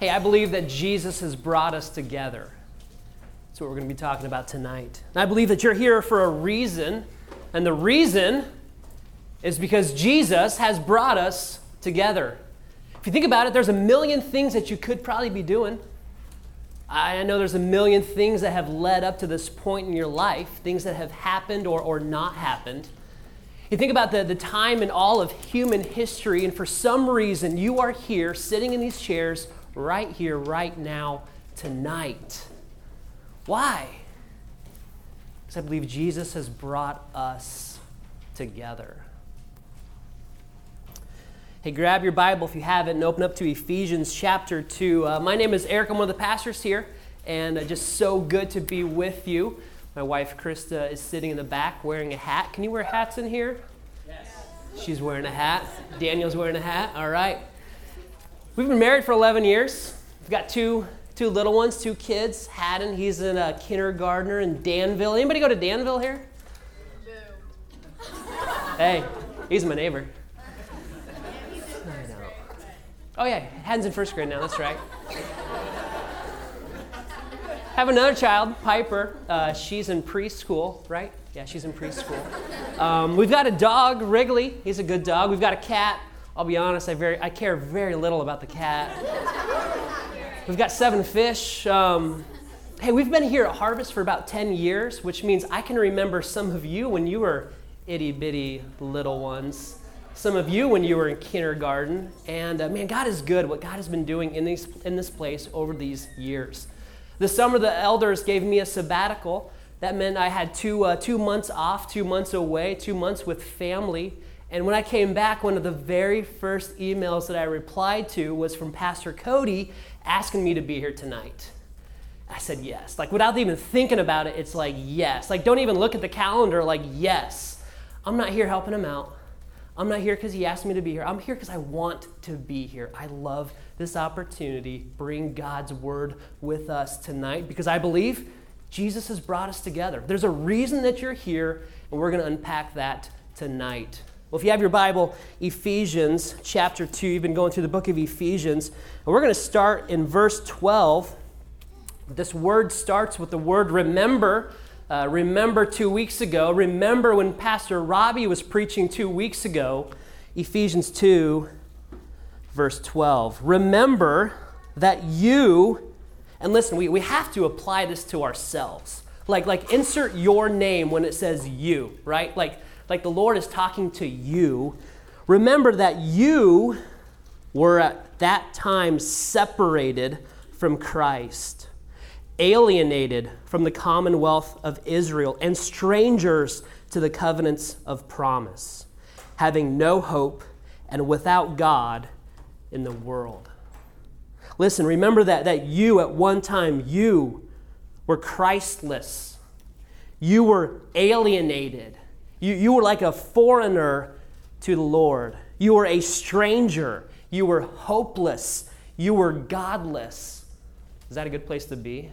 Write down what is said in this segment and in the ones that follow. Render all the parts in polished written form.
Hey, I believe that Jesus has brought us together. That's what we're going to be talking about tonight. And I believe that you're here for a reason, and the reason is because Jesus has brought us together. If you think about it, there's a million things that you could probably be doing. I know there's a million things that have led up to this point in your life, things that have happened or not happened. You think about the time in all of human history, and for some reason you are here sitting in these chairs right here, right now, tonight. Why? Because I believe Jesus has brought us together. Hey, grab your Bible if you haven't and open up to Ephesians chapter 2. My name is Eric. I'm one of the pastors here, and just so good to be with you. My wife, Krista, is sitting in the back wearing a hat. Can you wear hats in here? Yes. She's wearing a hat. Daniel's wearing a hat. All right. We've been married for 11 years. We've got two little ones, two kids. Haddon, he's in a kindergartner in Danville. Anybody go to Danville here? No. Hey, he's my neighbor. He's in first grade. Oh, yeah, Haddon's in first grade now. That's right. I have another child, Piper. She's in preschool, right? Yeah, she's in preschool. We've got a dog, Wrigley. He's a good dog. We've got a cat. I'll be honest, I care very little about the cat. We've got 7 fish. Hey, we've been here at Harvest for about 10 years, which means I can remember some of you when you were itty-bitty little ones, some of you when you were in kindergarten. And man, God is good, what God has been doing in this place over these years. This summer, the elders gave me a sabbatical. That meant I had two months off, 2 months away, 2 months with family. And when I came back, one of the very first emails that I replied to was from Pastor Cody asking me to be here tonight. I said yes. Like, without even thinking about it, it's like, yes. Like, don't even look at the calendar, like, yes. I'm not here helping him out. I'm not here because he asked me to be here. I'm here because I want to be here. I love this opportunity. Bring God's word with us tonight because I believe Jesus has brought us together. There's a reason that you're here, and we're going to unpack that tonight. Well, if you have your Bible, Ephesians chapter 2, you've been going through the book of Ephesians, and we're going to start in verse 12. This word starts with the word remember. Remember 2 weeks ago. Remember when Pastor Robbie was preaching 2 weeks ago. Ephesians 2, verse 12. Remember that you, and listen, we have to apply this to ourselves. Like insert your name when it says you, right? Like the Lord is talking to you. Remember that you were at that time separated from Christ, alienated from the commonwealth of Israel and strangers to the covenants of promise, having no hope and without God in the world. Listen, remember that you at one time, you were Christless. You were alienated. You were like a foreigner to the Lord. You were a stranger. You were hopeless. You were godless. Is that a good place to be?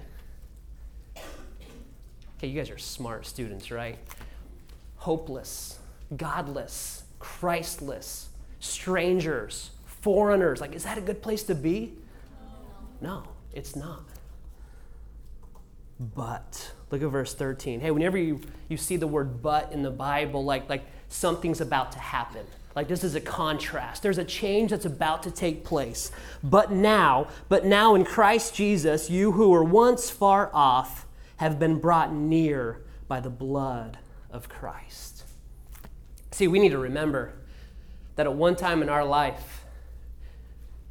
Okay, you guys are smart students, right? Hopeless, godless, Christless, strangers, foreigners. Like, is that a good place to be? No, it's not. But, look at verse 13. Hey, whenever you see the word but in the Bible, like something's about to happen. Like, this is a contrast. There's a change that's about to take place. But now in Christ Jesus, you who were once far off, have been brought near by the blood of Christ. See, we need to remember that at one time in our life,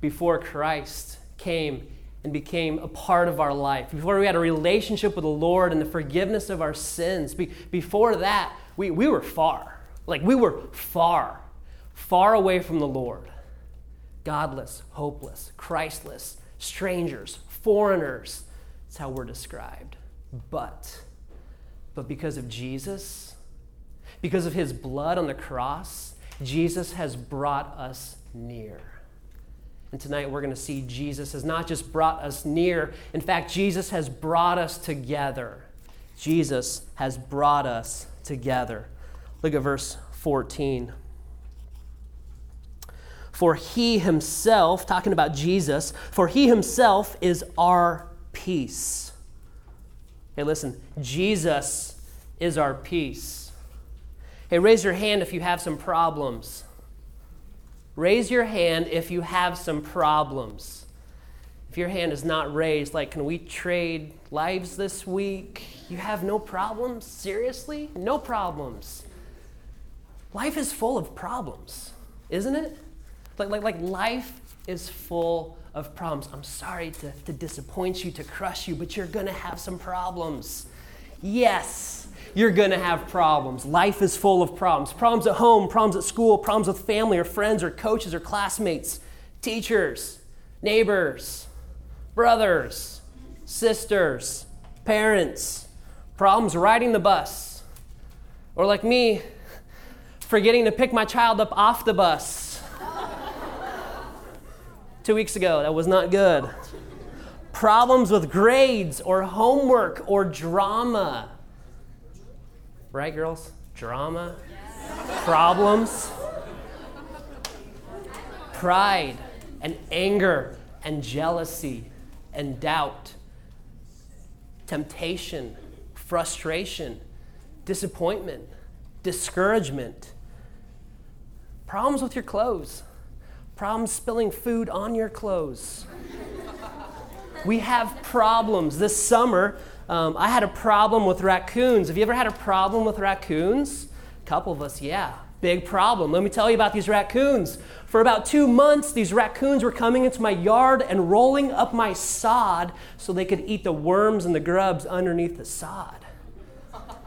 before Christ came and became a part of our life, before we had a relationship with the Lord and the forgiveness of our sins, before that, we were far. Like, we were far away from the Lord. Godless, hopeless, Christless, strangers, foreigners. That's how we're described. But because of Jesus, because of his blood on the cross, Jesus has brought us near. And tonight we're going to see Jesus has not just brought us near. In fact, Jesus has brought us together. Jesus has brought us together. Look at verse 14. For he himself, talking about Jesus, for he himself is our peace. Hey, listen, Jesus is our peace. Hey, raise your hand if you have some problems. Raise your hand if you have some problems. If your hand is not raised, like, can we trade lives this week? You have no problems? Seriously? No problems. Life is full of problems, isn't it? Like life is full of problems. I'm sorry to disappoint you, to crush you, but you're going to have some problems. Yes, you're going to have problems. Life is full of problems. Problems at home, problems at school, problems with family or friends or coaches or classmates, teachers, neighbors, brothers, sisters, parents, problems riding the bus, or like me, forgetting to pick my child up off the bus. 2 weeks ago, that was not good. Problems with grades or homework or drama. Right, girls? Drama. Yes. Problems. Pride and anger and jealousy and doubt. Temptation, frustration, disappointment, discouragement. Problems with your clothes. Problems spilling food on your clothes. We have problems. This summer, I had a problem with raccoons. Have you ever had a problem with raccoons? A couple of us, yeah. Big problem. Let me tell you about these raccoons. For about 2 months, these raccoons were coming into my yard and rolling up my sod so they could eat the worms and the grubs underneath the sod.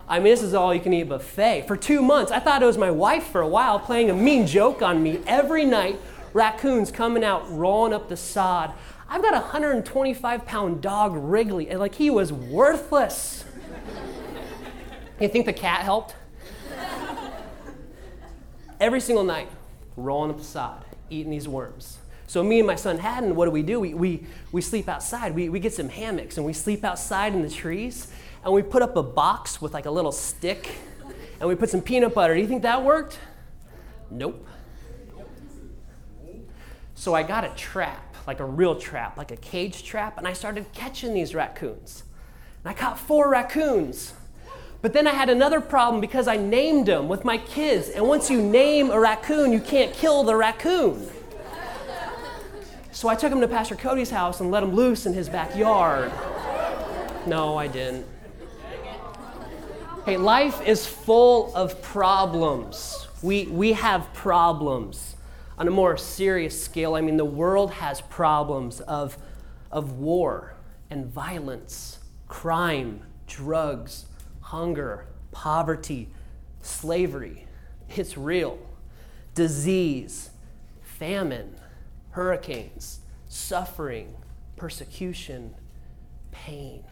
I mean, this is all you can eat buffet. For 2 months, I thought it was my wife for a while playing a mean joke on me every night. Raccoons coming out, rolling up the sod. I've got a 125-pound dog, Wrigley, and like he was worthless. You think the cat helped? Every single night, rolling up the sod, eating these worms. So me and my son Haddon, what do? We sleep outside. We get some hammocks, and we sleep outside in the trees, and we put up a box with like a little stick, and we put some peanut butter. Do you think that worked? Nope. So I got a trap, like a real trap, like a cage trap, and I started catching these raccoons. And I caught 4 raccoons. But then I had another problem because I named them with my kids. And once you name a raccoon, you can't kill the raccoon. So I took him to Pastor Cody's house and let him loose in his backyard. No, I didn't. Hey, life is full of problems. We have problems. On a more serious scale, I mean, the world has problems of war and violence, crime, drugs, hunger, poverty, slavery. It's real. Disease, famine, hurricanes, suffering, persecution, pain.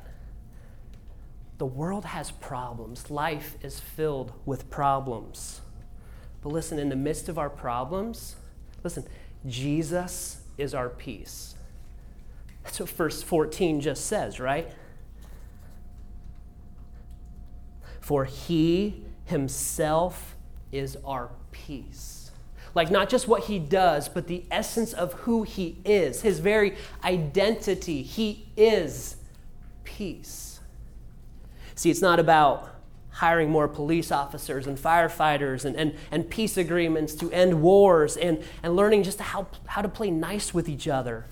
The world has problems. Life is filled with problems. But listen, in the midst of our problems, listen, Jesus is our peace. That's what verse 14 just says, right? For he himself is our peace. Like not just what he does, but the essence of who he is, his very identity. He is peace. See, it's not about hiring more police officers and firefighters and peace agreements to end wars and learning just how to play nice with each other.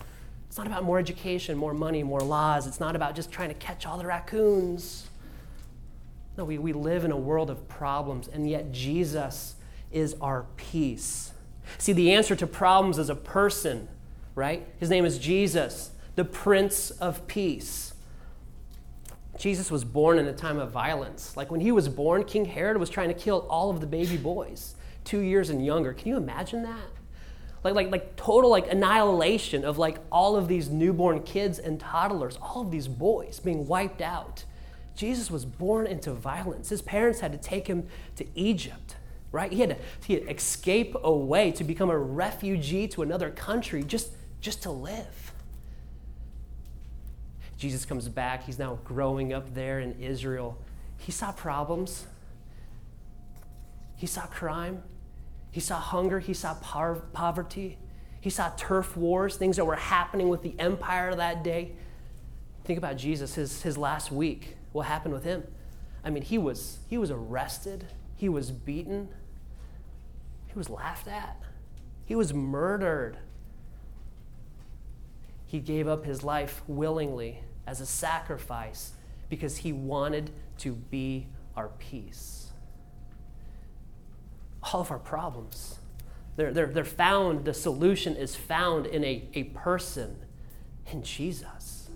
It's not about more education, more money, more laws. It's not about just trying to catch all the raccoons. No, we live in a world of problems, and yet Jesus is our peace. See, the answer to problems is a person, right? His name is Jesus, the Prince of Peace. Jesus was born in a time of violence. Like when he was born, King Herod was trying to kill all of the baby boys, 2 years and younger. Can you imagine that? Like total like annihilation of like all of these newborn kids and toddlers, all of these boys being wiped out. Jesus was born into violence. His parents had to take him to Egypt, right? He had to escape away to become a refugee to another country just to live. Jesus comes back. He's now growing up there in Israel. He saw problems. He saw crime. He saw hunger. He saw poverty. He saw turf wars, things that were happening with the empire that day. Think about Jesus, his last week. What happened with him? I mean, he was arrested. He was beaten. He was laughed at. He was murdered. He gave up his life willingly as a sacrifice because he wanted to be our peace. All of our problems, they're found, the solution is found in a person, in Jesus.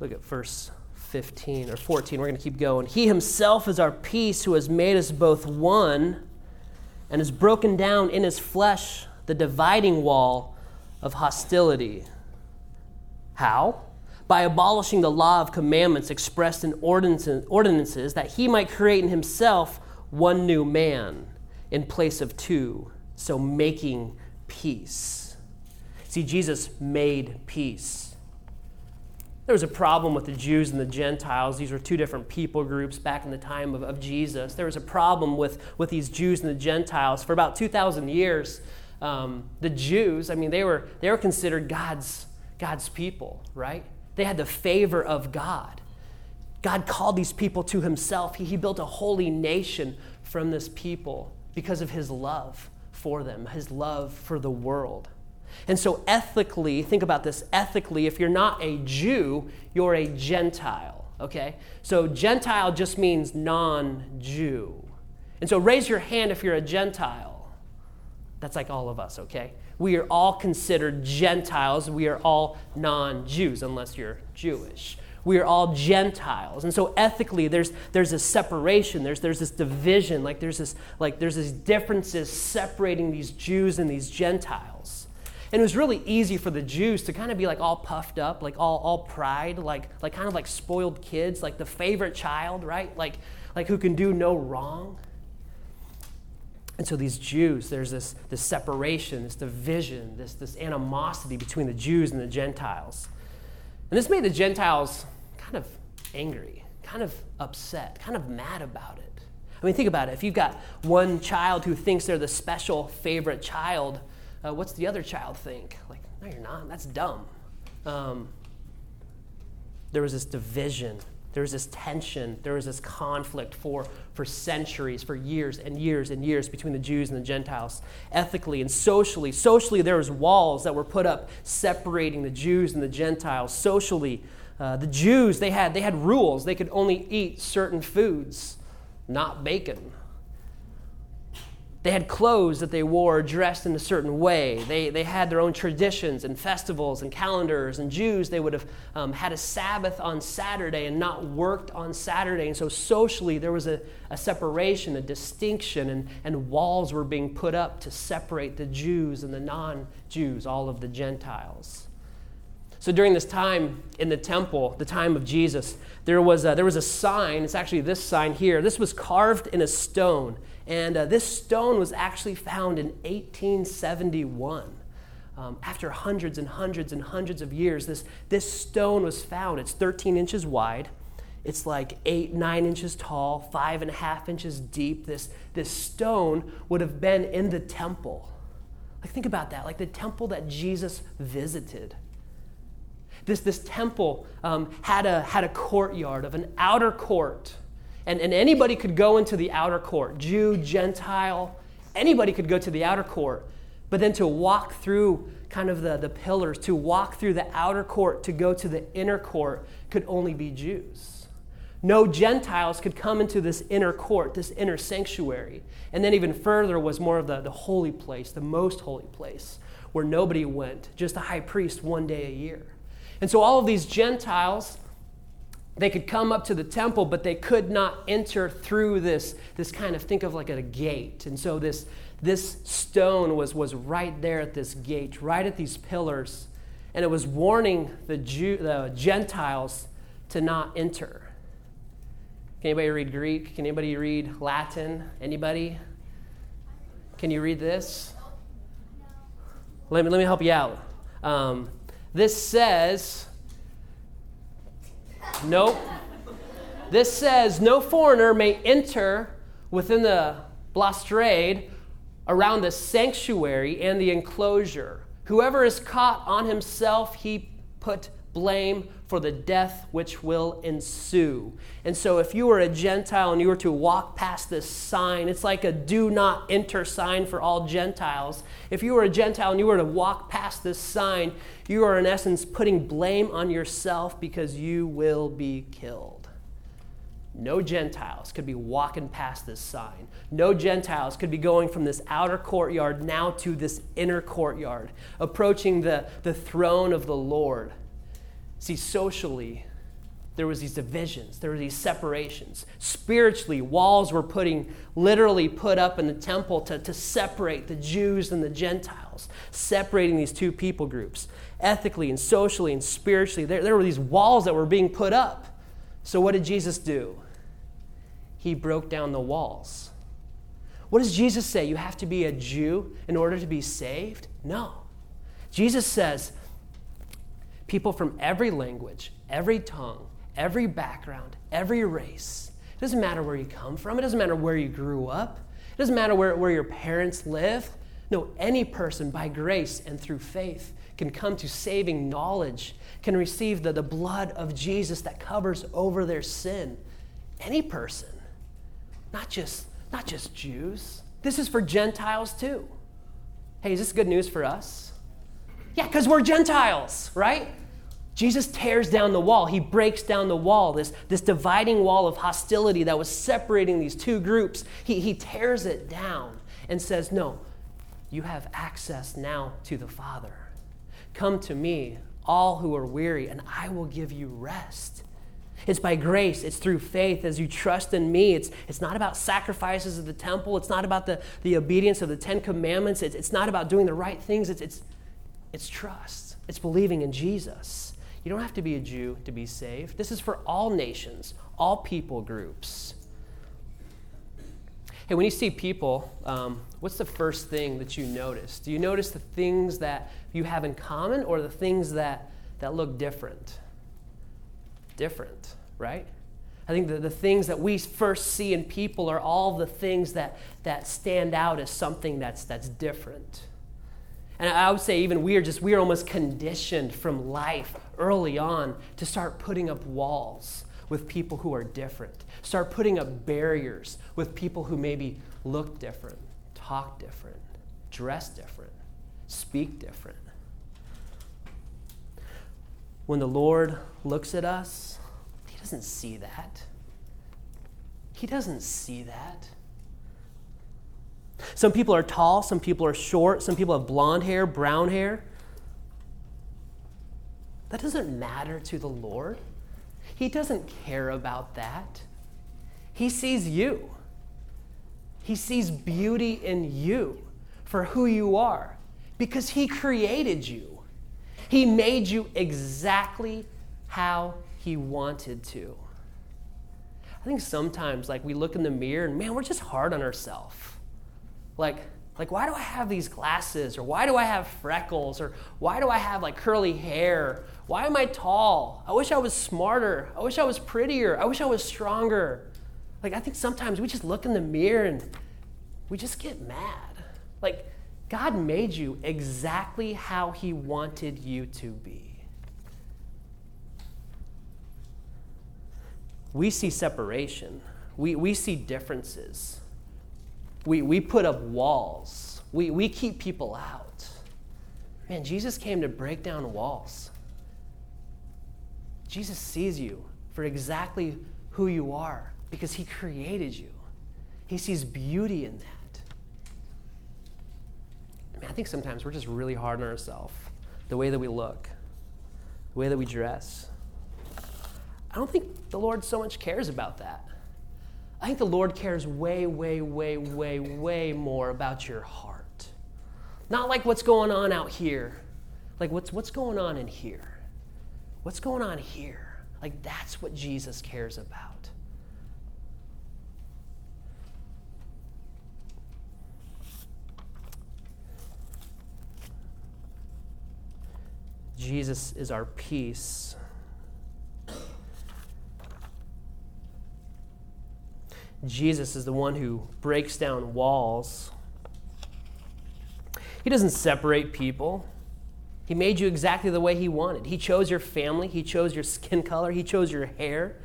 Look at verse 15 or 14. We're going to keep going. He himself is our peace, who has made us both one and has broken down in his flesh the dividing wall of hostility. How? By abolishing the law of commandments expressed in ordinances, that he might create in himself one new man in place of two, so making peace. See, Jesus made peace. There was a problem with the Jews and the Gentiles. These were two different people groups back in the time of Jesus. There was a problem with these Jews and the Gentiles. For about 2,000 years, the Jews, I mean, they were considered God's people, right? They had the favor of God. God called these people to himself. He built a holy nation from this people because of his love for them, his love for the world. And so ethically, think about this, ethically, if you're not a Jew, you're a Gentile, okay? So Gentile just means non-Jew. And so raise your hand if you're a Gentile. That's like all of us, okay? We are all considered Gentiles. We are all non-Jews, unless you're Jewish. We are all Gentiles. And so ethically, there's a separation. There's this division. There's these differences separating these Jews and these Gentiles. And it was really easy for the Jews to kind of be like all puffed up, like all pride, like kind of like spoiled kids, like the favorite child, right? Like who can do no wrong. And so these Jews, there's this separation, this division, this animosity between the Jews and the Gentiles. And this made the Gentiles kind of angry, kind of upset, kind of mad about it. I mean, think about it. If you've got one child who thinks they're the special favorite child, what's the other child think? Like, no, you're not. That's dumb. There was this division. There was this tension, there was this conflict for centuries, for years and years and years between the Jews and the Gentiles. Ethically and socially there was walls that were put up separating the Jews and the Gentiles. Socially, the Jews, they had rules. They could only eat certain foods, not bacon. They had clothes that they wore dressed in a certain way. They had their own traditions and festivals and calendars. And Jews, they would have had a Sabbath on Saturday and not worked on Saturday. And so socially, there was a separation, a distinction, and walls were being put up to separate the Jews and the non-Jews, all of the Gentiles. So during this time in the temple, the time of Jesus, there was a sign. It's actually this sign here. This was carved in a stone. And this stone was actually found in 1871. After hundreds and hundreds and hundreds of years, this stone was found. It's 13 inches wide. It's like 9 inches tall, 5.5 inches deep. This stone would have been in the temple. Like, think about that. Like the temple that Jesus visited. This temple had a courtyard of an outer court. And anybody could go into the outer court, Jew, Gentile, anybody could go to the outer court. But then to walk through kind of the pillars, to walk through the outer court to go to the inner court could only be Jews. No Gentiles could come into this inner court, this inner sanctuary. And then even further was more of the holy place, the most holy place, where nobody went, just the high priest one day a year. And so all of these Gentiles, they could come up to the temple, but they could not enter through this kind of, think of like a gate. And so this stone was right there at this gate, right at these pillars. And it was warning the Gentiles to not enter. Can anybody read Greek? Can anybody read Latin? Anybody? Can you read this? Let me help you out. This says, nope. This says no foreigner may enter within the balustrade around the sanctuary and the enclosure. Whoever is caught, on himself he put blame for the death which will ensue. And so if you were a Gentile and you were to walk past this sign, it's like a do not enter sign for all Gentiles. If you were a Gentile and you were to walk past this sign, you are in essence putting blame on yourself because you will be killed. No Gentiles could be walking past this sign. No Gentiles could be going from this outer courtyard now to this inner courtyard, approaching the throne of the Lord. See, socially, there was these divisions. There were these separations. Spiritually, walls were literally put up in the temple to separate the Jews and the Gentiles, separating these two people groups. Ethically and socially and spiritually, there were these walls that were being put up. So what did Jesus do? He broke down the walls. What does Jesus say? You have to be a Jew in order to be saved? No. Jesus says, people from every language, every tongue, every background, every race. It doesn't matter where you come from. It doesn't matter where you grew up. It doesn't matter where your parents live. No, any person by grace and through faith can come to saving knowledge, can receive the blood of Jesus that covers over their sin. Any person, not just Jews. This is for Gentiles too. Hey, is this good news for us? Yeah, because we're Gentiles, right? Jesus tears down the wall. He breaks down the wall, this dividing wall of hostility that was separating these two groups. He tears it down and says, no, you have access now to the Father. Come to me, all who are weary, and I will give you rest. It's by grace. It's through faith as you trust in me. It's not about sacrifices of the temple. It's not about the obedience of the Ten Commandments. It's not about doing the right things. It's trust. It's believing in Jesus. You don't have to be a Jew to be saved. This is for all nations, all people groups. Hey, when you see people, what's the first thing that you notice? Do you notice the things that you have in common or the things that look different? Different, right? I think the things that we first see in people are all the things that stand out as something that's different. And I would say even we are almost conditioned from life early on to start putting up walls with people who are different. Start putting up barriers with people who maybe look different, talk different, dress different, speak different. When the Lord looks at us, he doesn't see that. He doesn't see that. Some people are tall, some people are short, some people have blonde hair, brown hair. That doesn't matter to the Lord. He doesn't care about that. He sees you. He sees beauty in you for who you are because he created you. He made you exactly how he wanted to. I think sometimes we look in the mirror and man, we're just hard on ourselves. Like, why do I have these glasses? Or why do I have freckles? Or why do I have curly hair? Why am I tall? I wish I was smarter. I wish I was prettier. I wish I was stronger. I think sometimes we just look in the mirror and we just get mad. God made you exactly how he wanted you to be. We see separation. We see differences. We put up walls. We keep people out. Man, Jesus came to break down walls. Jesus sees you for exactly who you are because he created you. He sees beauty in that. I think sometimes we're just really hard on ourselves. The way that we look, the way that we dress. I don't think the Lord so much cares about that. I think the Lord cares way, way, way, way, way more about your heart. Not what's going on out here. What's going on in here? What's going on here? That's what Jesus cares about. Jesus is our peace. Jesus is the one who breaks down walls. He doesn't separate people. He made you exactly the way he wanted. He chose your family. He chose your skin color. He chose your hair.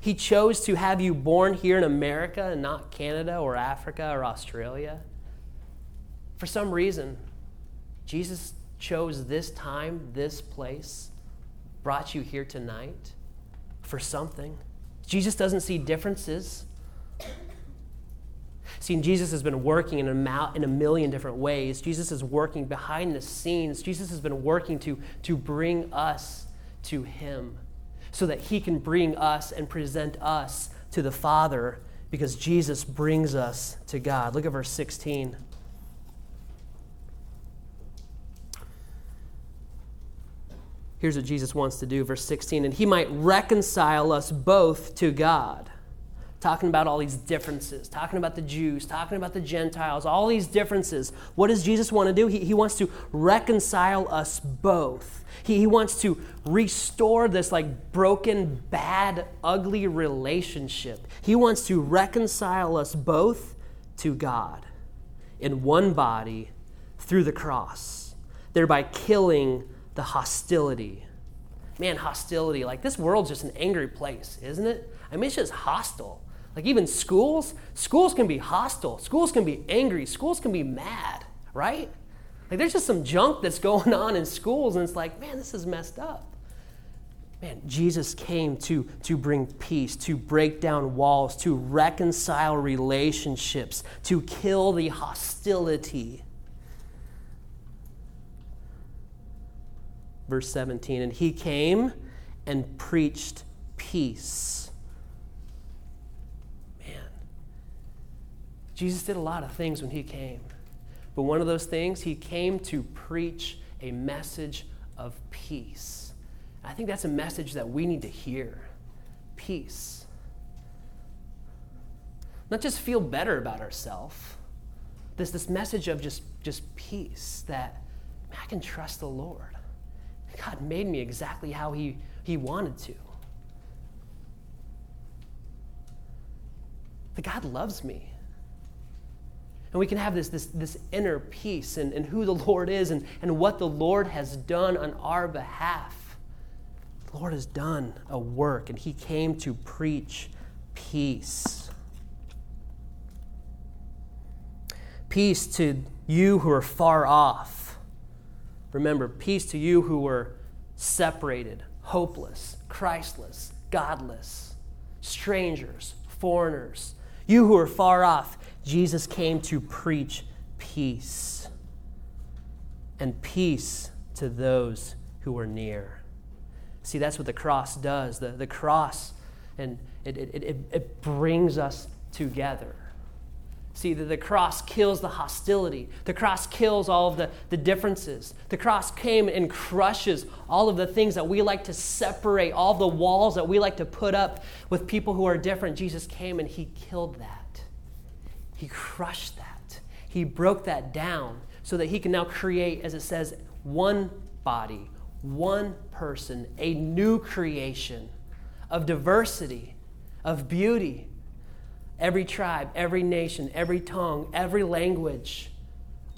He chose to have you born here in America and not Canada or Africa or Australia. For some reason, Jesus chose this time, this place, brought you here tonight for something. Jesus doesn't see differences. See, Jesus has been working in a million different ways. Jesus is working behind the scenes. Jesus has been working to bring us to him so that he can bring us and present us to the Father, because Jesus brings us to God. Look at verse 16. Here's what Jesus wants to do, verse 16. And he might reconcile us both to God. Talking about all these differences, talking about the Jews, talking about the Gentiles, all these differences. What does Jesus want to do? He wants to reconcile us both. He wants to restore this like broken, bad, ugly relationship. He wants to reconcile us both to God in one body through the cross, thereby killing the hostility. Man, hostility. Like, this world's just an angry place, isn't it? I mean, it's just hostile. Like, even schools can be hostile. Schools can be angry. Schools can be mad, right? Like, there's just some junk that's going on in schools, and it's like, man, this is messed up. Man, Jesus came to bring peace, to break down walls, to reconcile relationships, to kill the hostility. Verse 17, and he came and preached peace. Man, Jesus did a lot of things when he came. But one of those things, he came to preach a message of peace. I think that's a message that we need to hear. Peace. Not just feel better about ourselves. This message of just peace, that man, I can trust the Lord. God made me exactly how he wanted to. That God loves me. And we can have this inner peace and who the Lord is and what the Lord has done on our behalf. The Lord has done a work, and he came to preach peace. Peace to you who are far off. Remember, peace to you who were separated, hopeless, Christless, godless, strangers, foreigners. You who are far off, Jesus came to preach peace. And peace to those who are near. See, that's what the cross does. The cross, and it brings us together. See, the cross kills the hostility. The cross kills all of the differences. The cross came and crushes all of the things that we like to separate, all the walls that we like to put up with people who are different. Jesus came and he killed that. He crushed that. He broke that down so that he can now create, as it says, one body, one person, a new creation of diversity, of beauty. Every tribe, every nation, every tongue, every language,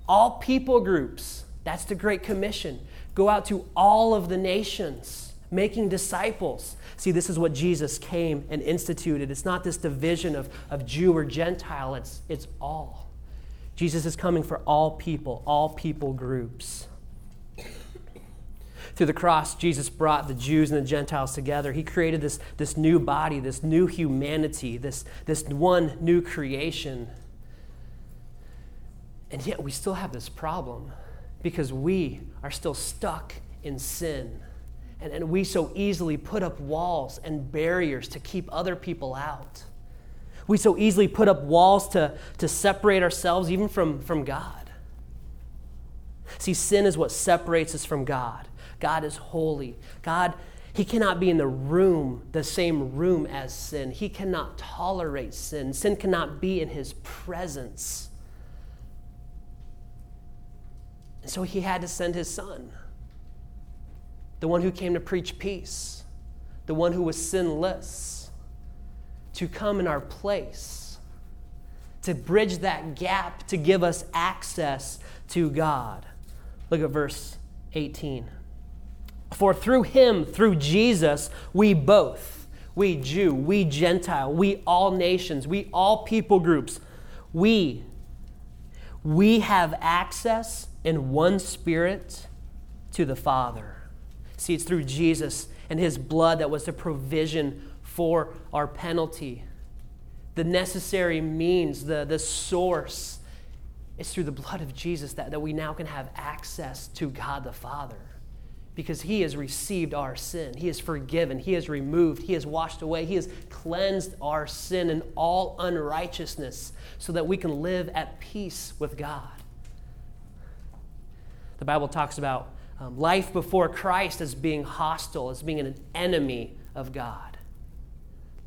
all people groups. That's the Great Commission. Go out to all of the nations, making disciples. See, this is what Jesus came and instituted. It's not this division of Jew or Gentile. It's all. Jesus is coming for all people groups. Through the cross, Jesus brought the Jews and the Gentiles together. He created this new body, this new humanity, this one new creation. And yet we still have this problem because we are still stuck in sin. And we so easily put up walls and barriers to keep other people out. We so easily put up walls to separate ourselves even from God. See, sin is what separates us from God. God is holy. God, he cannot be in the same room as sin. He cannot tolerate sin. Sin cannot be in his presence. And so he had to send his son, the one who came to preach peace, the one who was sinless, to come in our place, to bridge that gap, to give us access to God. Look at verse 18. For through him, through Jesus, we both, we Jew, we Gentile, we all nations, we all people groups, we have access in one Spirit to the Father. See, it's through Jesus and his blood that was the provision for our penalty. The necessary means, the source. It's through the blood of Jesus that we now can have access to God the Father, because he has received our sin. He has forgiven. He has removed. He has washed away. He has cleansed our sin and all unrighteousness so that we can live at peace with God. The Bible talks about life before Christ as being hostile, as being an enemy of God.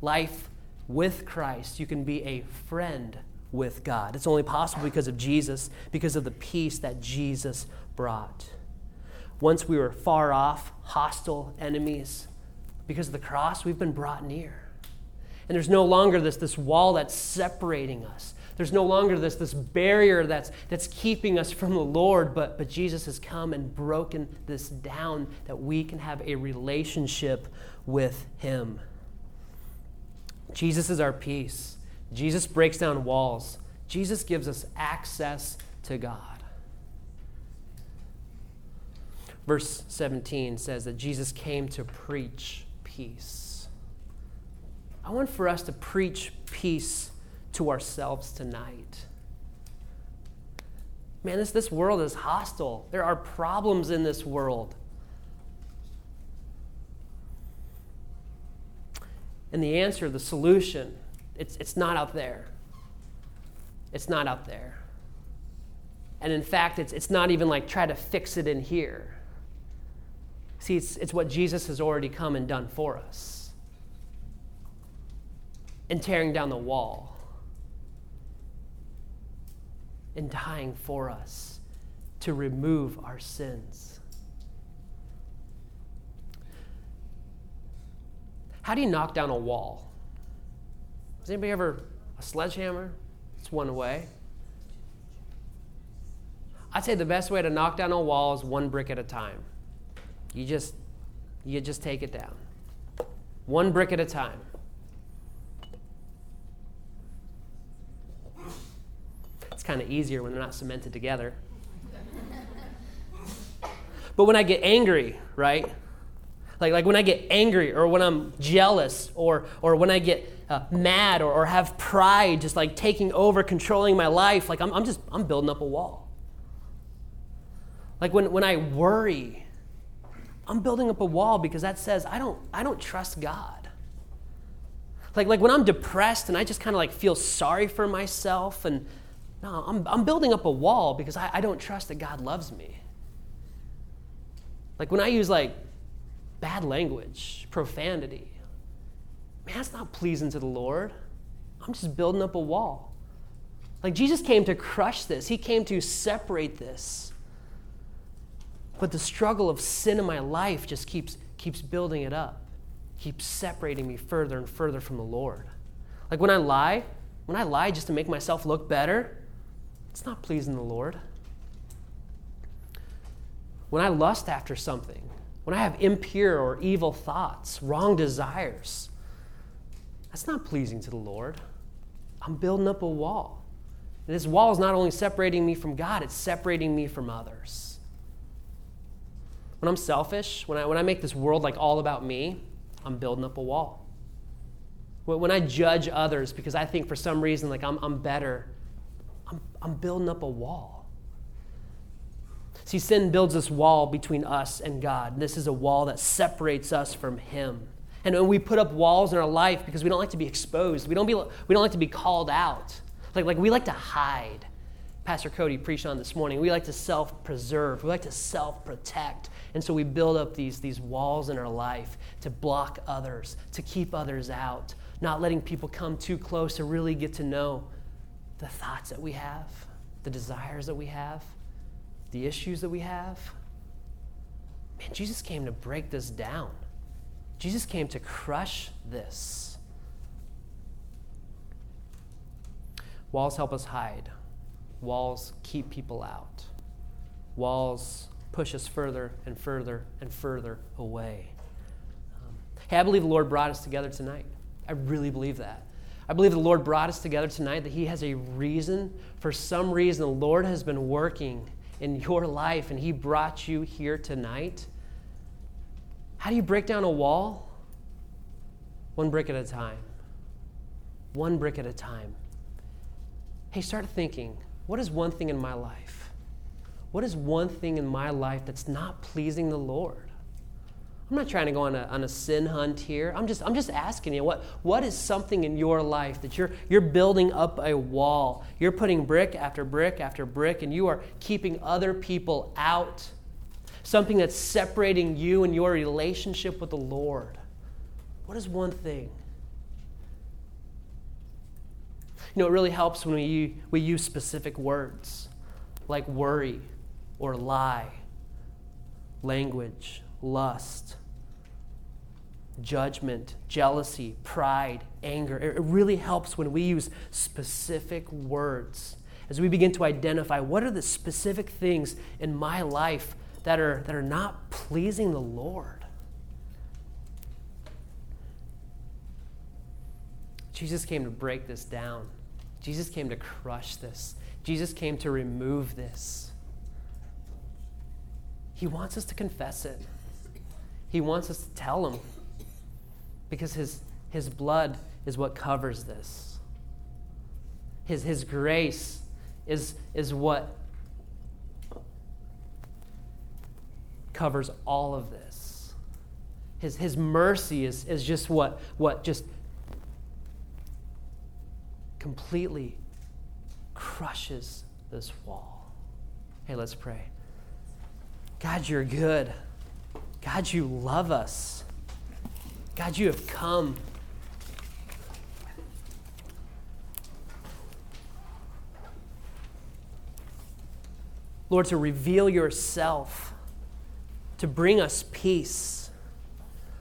Life with Christ, you can be a friend with God. It's only possible because of Jesus, because of the peace that Jesus brought. Once we were far off, hostile enemies. Because of the cross, we've been brought near. And there's no longer this wall that's separating us. There's no longer this barrier that's keeping us from the Lord. But Jesus has come and broken this down that we can have a relationship with him. Jesus is our peace. Jesus breaks down walls. Jesus gives us access to God. Verse 17 says that Jesus came to preach peace. I want for us to preach peace to ourselves tonight. Man, this world is hostile. There are problems in this world. And the answer, the solution, it's not out there. It's not out there. And in fact, it's not even like try to fix it in here. See, it's what Jesus has already come and done for us. And tearing down the wall. And dying for us to remove our sins. How do you knock down a wall? Has anybody ever, a sledgehammer? It's one way. I'd say the best way to knock down a wall is one brick at a time. You just take it down. One brick at a time. It's kind of easier when they're not cemented together. But when I get angry, right? Like when I get angry or when I'm jealous or when I get mad or have pride just like taking over, controlling my life, like I'm building up a wall. Like when I worry, I'm building up a wall because that says I don't trust God. Like when I'm depressed and I just kind of like feel sorry for myself, and no, I'm building up a wall because I don't trust that God loves me. Like when I use like bad language, profanity, man, that's not pleasing to the Lord. I'm just building up a wall. Like Jesus came to crush this. He came to separate this. But the struggle of sin in my life just keeps building it up, keeps separating me further and further from the Lord. Like when I lie just to make myself look better, it's not pleasing the Lord. When I lust after something, when I have impure or evil thoughts, wrong desires, that's not pleasing to the Lord. I'm building up a wall. And this wall is not only separating me from God, it's separating me from others. When I'm selfish, when I make this world like all about me, I'm building up a wall. When I judge others because I think for some reason like I'm better, I'm building up a wall. See, sin builds this wall between us and God. This is a wall that separates us from him. And when we put up walls in our life because we don't like to be exposed. We don't like to be called out. Like we like to hide. Pastor Cody preached on this morning. We like to self-preserve. We like to self-protect. And so we build up these walls in our life to block others, to keep others out, not letting people come too close to really get to know the thoughts that we have, the desires that we have, the issues that we have. Man, Jesus came to break this down. Jesus came to crush this. Walls help us hide. Walls keep people out. Walls push us further and further and further away. Hey, I believe the Lord brought us together tonight. I really believe that. I believe the Lord brought us together tonight, that He has a reason. For some reason, the Lord has been working in your life, and He brought you here tonight. How do you break down a wall? One brick at a time. One brick at a time. Hey, start thinking, what is one thing in my life? What is one thing in my life that's not pleasing the Lord? I'm not trying to go on a sin hunt here. I'm just asking you, what is something in your life that you're building up a wall? You're putting brick after brick after brick, and you are keeping other people out. Something that's separating you and your relationship with the Lord. What is one thing? You know, it really helps when we use specific words like worry or lie, language, lust, judgment, jealousy, pride, anger. It really helps when we use specific words as we begin to identify what are the specific things in my life that are not pleasing the Lord. Jesus came to break this down. Jesus came to crush this. Jesus came to remove this. He wants us to confess it. He wants us to tell Him, because His blood is what covers this. His grace is what covers all of this. His mercy is just what just completely crushes this wall. Hey, let's pray. God, You're good. God, You love us. God, You have come. Lord, to reveal Yourself, to bring us peace.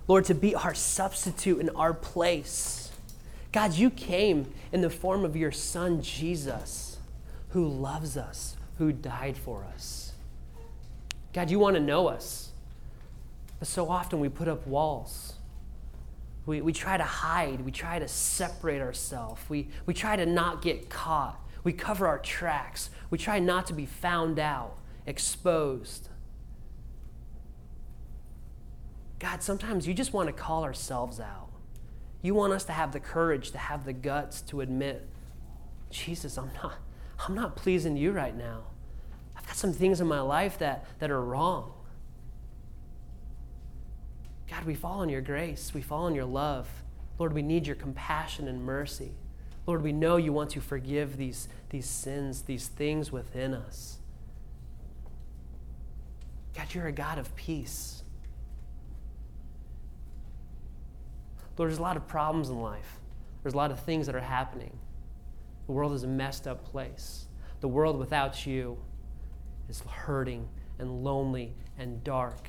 Lord, to be our substitute in our place. God, You came in the form of Your Son, Jesus, who loves us, who died for us. God, You want to know us. But so often we put up walls. We try to hide. We try to separate ourselves. We try to not get caught. We cover our tracks. We try not to be found out, exposed. God, sometimes You just want to call ourselves out. You want us to have the courage, to have the guts to admit, Jesus, I'm not pleasing You right now. I've got some things in my life that are wrong. God, we fall on Your grace. We fall on Your love. Lord, we need Your compassion and mercy. Lord, we know You want to forgive these sins, these things within us. God, You're a God of peace. Lord, there's a lot of problems in life. There's a lot of things that are happening. The world is a messed up place. The world without You is hurting and lonely and dark.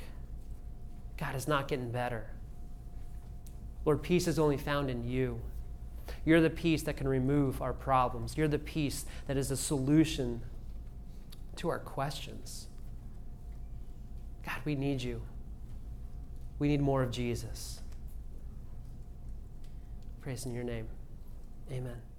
God, it's not getting better. Lord, peace is only found in You. You're the peace that can remove our problems. You're the peace that is a solution to our questions. God, we need You. We need more of Jesus. Praise in Your name. Amen.